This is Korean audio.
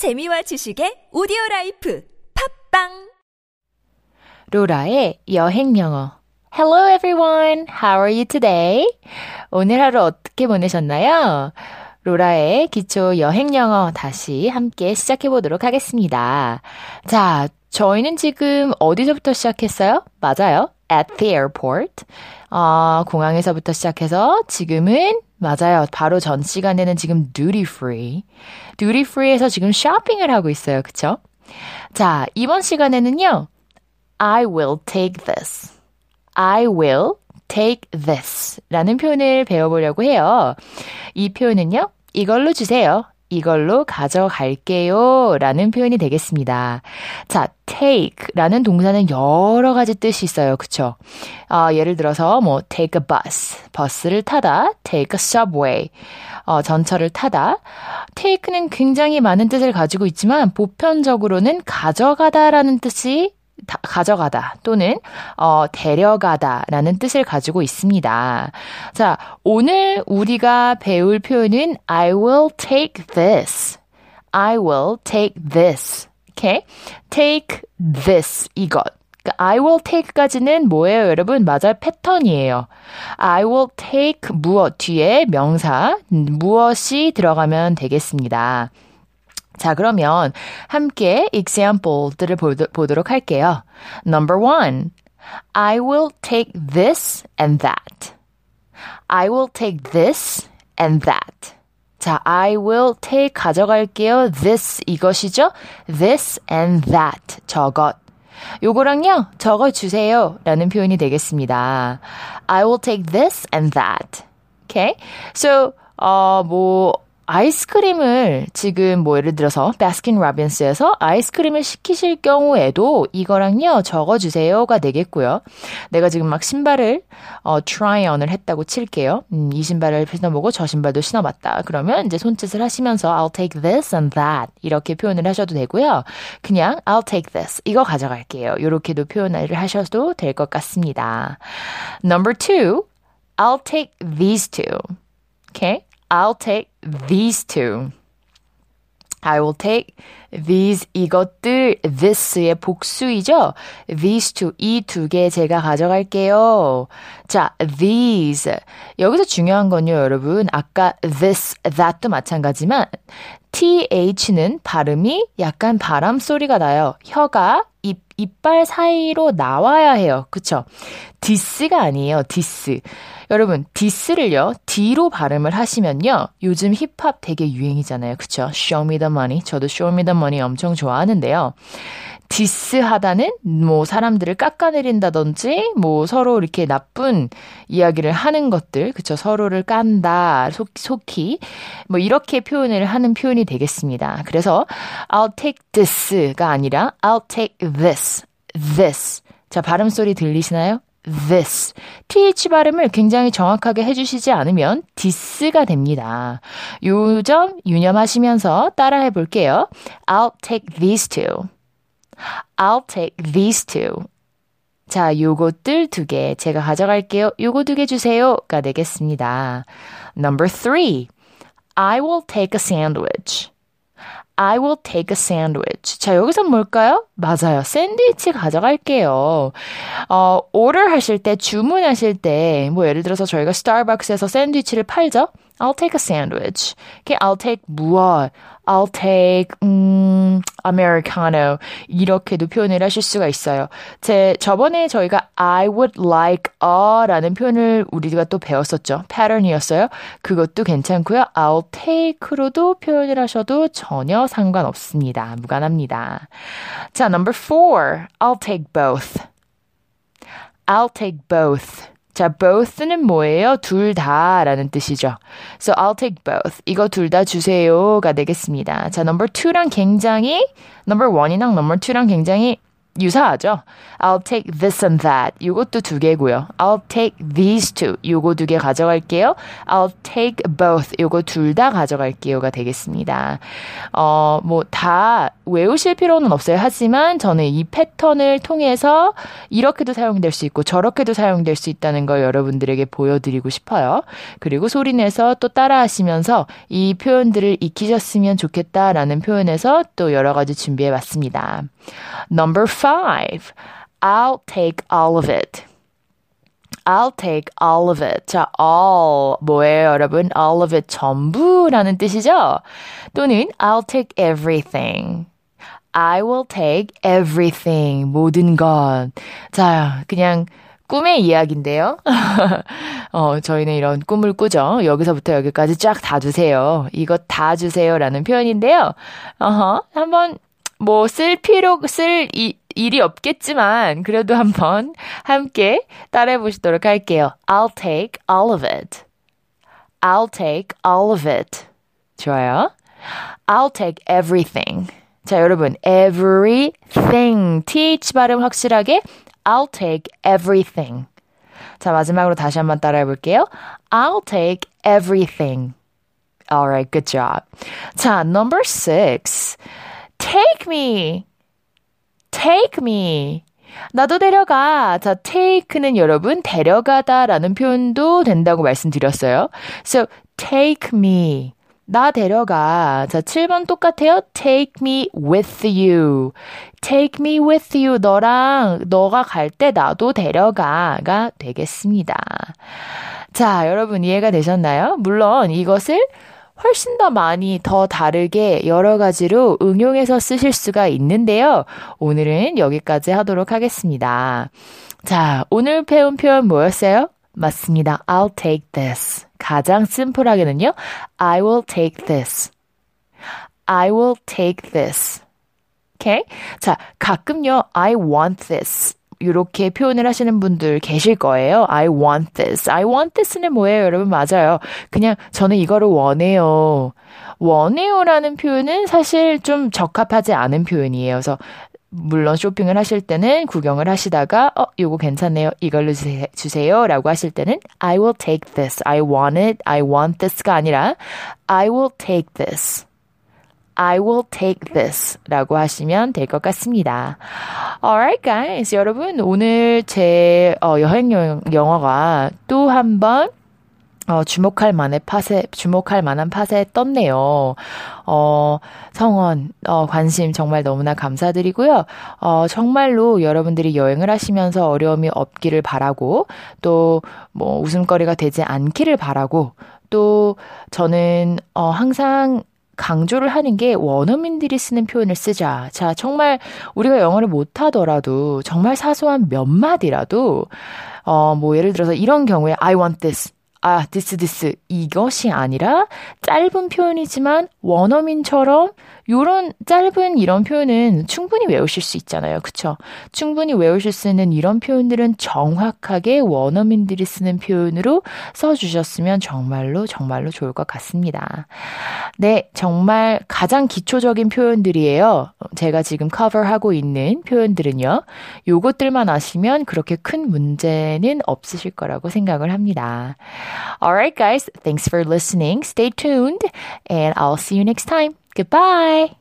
재미와 지식의 오디오라이프 팝빵 로라의 여행 영어 Hello everyone, how are you today? 오늘 하루 어떻게 보내셨나요? 로라의 기초 여행 영어 다시 함께 시작해 보도록 하겠습니다. 자, 저희는 지금 어디서부터 시작했어요? 맞아요. At the airport. 공항에서부터 시작해서 지금은 맞아요. 바로 전 시간에는 지금 duty free. duty free에서 지금 쇼핑을 하고 있어요. 그쵸? 자, 이번 시간에는요. I will take this. I will take this 라는 표현을 배워보려고 해요. 이 표현은요. 이걸로 주세요. 이걸로 가져갈게요 라는 표현이 되겠습니다. 자, take 라는 동사는 여러 가지 뜻이 있어요. 그쵸? 예를 들어서 뭐 take a bus, 버스를 타다, take a subway, 전철을 타다. take는 굉장히 많은 뜻을 가지고 있지만 보편적으로는 가져가다 라는 뜻이 가져가다 또는 데려가다 라는 뜻을 가지고 있습니다. 자, 오늘 우리가 배울 표현은 I will take this. I will take this. Okay? Take this. 이것. 그러니까 I will take까지는 뭐예요, 여러분? 맞아요. 패턴이에요. I will take 무엇 뒤에 명사 무엇이 들어가면 되겠습니다. 자, 그러면 함께 example들을 보도록 할게요. Number one, I will take this and that. I will take this and that. 자, I will take, 가져갈게요. This, 이것이죠? This and that, 저것. 요거랑요, 저거 주세요. 라는 표현이 되겠습니다. I will take this and that. Okay? So, 아이스크림을 지금 예를 들어서 바스킨 라빈스에서 아이스크림을 시키실 경우에도 이거랑요 적어주세요가 되겠고요. 내가 지금 막 신발을 try on을 했다고 칠게요. 이 신발을 신어보고 저 신발도 신어봤다. 그러면 이제 손짓을 하시면서 I'll take this and that 이렇게 표현을 하셔도 되고요. 그냥 I'll take this 이거 가져갈게요. 이렇게도 표현을 하셔도 될 것 같습니다. Number two, I'll take these two. Okay? I'll take these two. I will take these, 이것들, this의 복수이죠? These two, 이 두 개 제가 가져갈게요. 자, these. 여기서 중요한 건요, 여러분. 아까 this, that도 마찬가지만 TH는 발음이 약간 바람 소리가 나요. 혀가 이빨 사이로 나와야 해요. 그쵸? this가 아니에요. this. 여러분, this를요. D로 발음을 하시면요. 요즘 힙합 되게 유행이잖아요. 그쵸? Show me the money. 저도 show me the money 엄청 좋아하는데요. 디스 하다는 뭐 사람들을 깎아내린다든지 뭐 서로 이렇게 나쁜 이야기를 하는 것들, 그쵸? 서로를 깐다, 속히 뭐 이렇게 표현을 하는 표현이 되겠습니다. 그래서 I'll take this가 아니라 I'll take this, this. 자, 발음 소리 들리시나요? this. th 발음을 굉장히 정확하게 해주시지 않으면 this가 됩니다. 요 점 유념하시면서 따라해 볼게요. I'll take these two. I'll take these two. 자, 요것들 두 개 제가 가져갈게요. 요거 두 개 주세요가 되겠습니다. Number three. I will take a sandwich. I will take a sandwich. 자, 여기서 뭘까요? 맞아요. 샌드위치 가져갈게요. order 하실 때, 주문하실 때, 예를 들어서 저희가 스타벅스에서 샌드위치를 팔죠? I'll take a sandwich. Okay, I'll take 무엇? I'll take americano. 이렇게도 표현을 하실 수가 있어요. 저번에 저희가 I would like a 라는 표현을 우리가 또 배웠었죠. 패턴이었어요. 그것도 괜찮고요. I'll take로도 표현을 하셔도 전혀 상관없습니다. 무관합니다. 자, number four. I'll take both. I'll take both. 자, both는 뭐예요? 둘 다라는 뜻이죠. So I'll take both. 이거 둘 다 주세요가 되겠습니다. 자, number 2랑 굉장히 number 1이랑 number 2랑 굉장히 유사하죠. I'll take this and that. 이것도 두 개고요. I'll take these two. 이거 두 개 가져갈게요. I'll take both. 이거 둘 다 가져갈게요가 되겠습니다. 뭐 다 외우실 필요는 없어요. 하지만 저는 이 패턴을 통해서 이렇게도 사용될 수 있고 저렇게도 사용될 수 있다는 걸 여러분들에게 보여드리고 싶어요. 그리고 소리내서 또 따라하시면서 이 표현들을 익히셨으면 좋겠다라는 표현에서 또 여러 가지 준비해봤습니다. Number 5. I'll take all of it. I'll take all of it. 자, all 뭐예요, 여러분? All of it 전부라는 뜻이죠? 또는 I'll take everything. I will take everything. 모든 것. 자, 그냥 꿈의 이야기인데요. 저희는 이런 꿈을 꾸죠. 여기서부터 여기까지 쫙 다 주세요. 이것 다 주세요라는 표현인데요. 한번 뭐 쓸 일이 없겠지만 그래도 한번 함께 따라해 보시도록 할게요. I'll take all of it. I'll take all of it. 좋아요. I'll take everything. 자, 여러분, everything. th 발음 확실하게. I'll take everything. 자, 마지막으로 다시 한번 따라해 볼게요. I'll take everything. Alright, good job. 자, number 6. Take me. Take me. 나도 데려가. 자, take는 여러분 데려가다라는 표현도 된다고 말씀드렸어요. So, take me. 나 데려가. 자, 7번 똑같아요. Take me with you. Take me with you. 너가 갈 때 나도 데려가가 되겠습니다. 자, 여러분 이해가 되셨나요? 물론 이것을 훨씬 더 많이 더 다르게 여러 가지로 응용해서 쓰실 수가 있는데요. 오늘은 여기까지 하도록 하겠습니다. 자, 오늘 배운 표현 뭐였어요? 맞습니다. I'll take this. 가장 심플하게는요. I will take this. I will take this. 오케이? 자, 가끔요. I want this. 이렇게 표현을 하시는 분들 계실 거예요. I want this. I want this는 뭐예요, 여러분? 맞아요. 그냥 저는 이거를 원해요. 원해요라는 표현은 사실 좀 적합하지 않은 표현이에요. 그래서 물론 쇼핑을 하실 때는 구경을 하시다가 요거 괜찮네요. 이걸로 주세요. 라고 하실 때는 I will take this. I want it. I want this가 아니라 I will take this. I will take this 라고 하시면 될 것 같습니다. Alright guys, 여러분 오늘 제 여행 영어가 또 한 번 주목할 만한 팟에 떴네요. 성원, 관심 정말 너무나 감사드리고요. 정말로 여러분들이 여행을 하시면서 어려움이 없기를 바라고, 또 뭐 웃음거리가 되지 않기를 바라고, 또 저는 항상 강조를 하는 게 원어민들이 쓰는 표현을 쓰자. 자, 정말 우리가 영어를 못하더라도 정말 사소한 몇 마디라도 뭐 예를 들어서 이런 경우에 I want this. 아, this. 이것이 아니라 짧은 표현이지만 원어민처럼 요런 짧은 이런 표현은 충분히 외우실 수 있잖아요. 그쵸? 충분히 외우실 수 있는 이런 표현들은 정확하게 원어민들이 쓰는 표현으로 써주셨으면 정말로 정말로 좋을 것 같습니다. 네, 정말 가장 기초적인 표현들이에요. 제가 지금 커버하고 있는 표현들은요. 요것들만 아시면 그렇게 큰 문제는 없으실 거라고 생각을 합니다. Alright guys, thanks for listening. Stay tuned and I'll see you next time. Goodbye.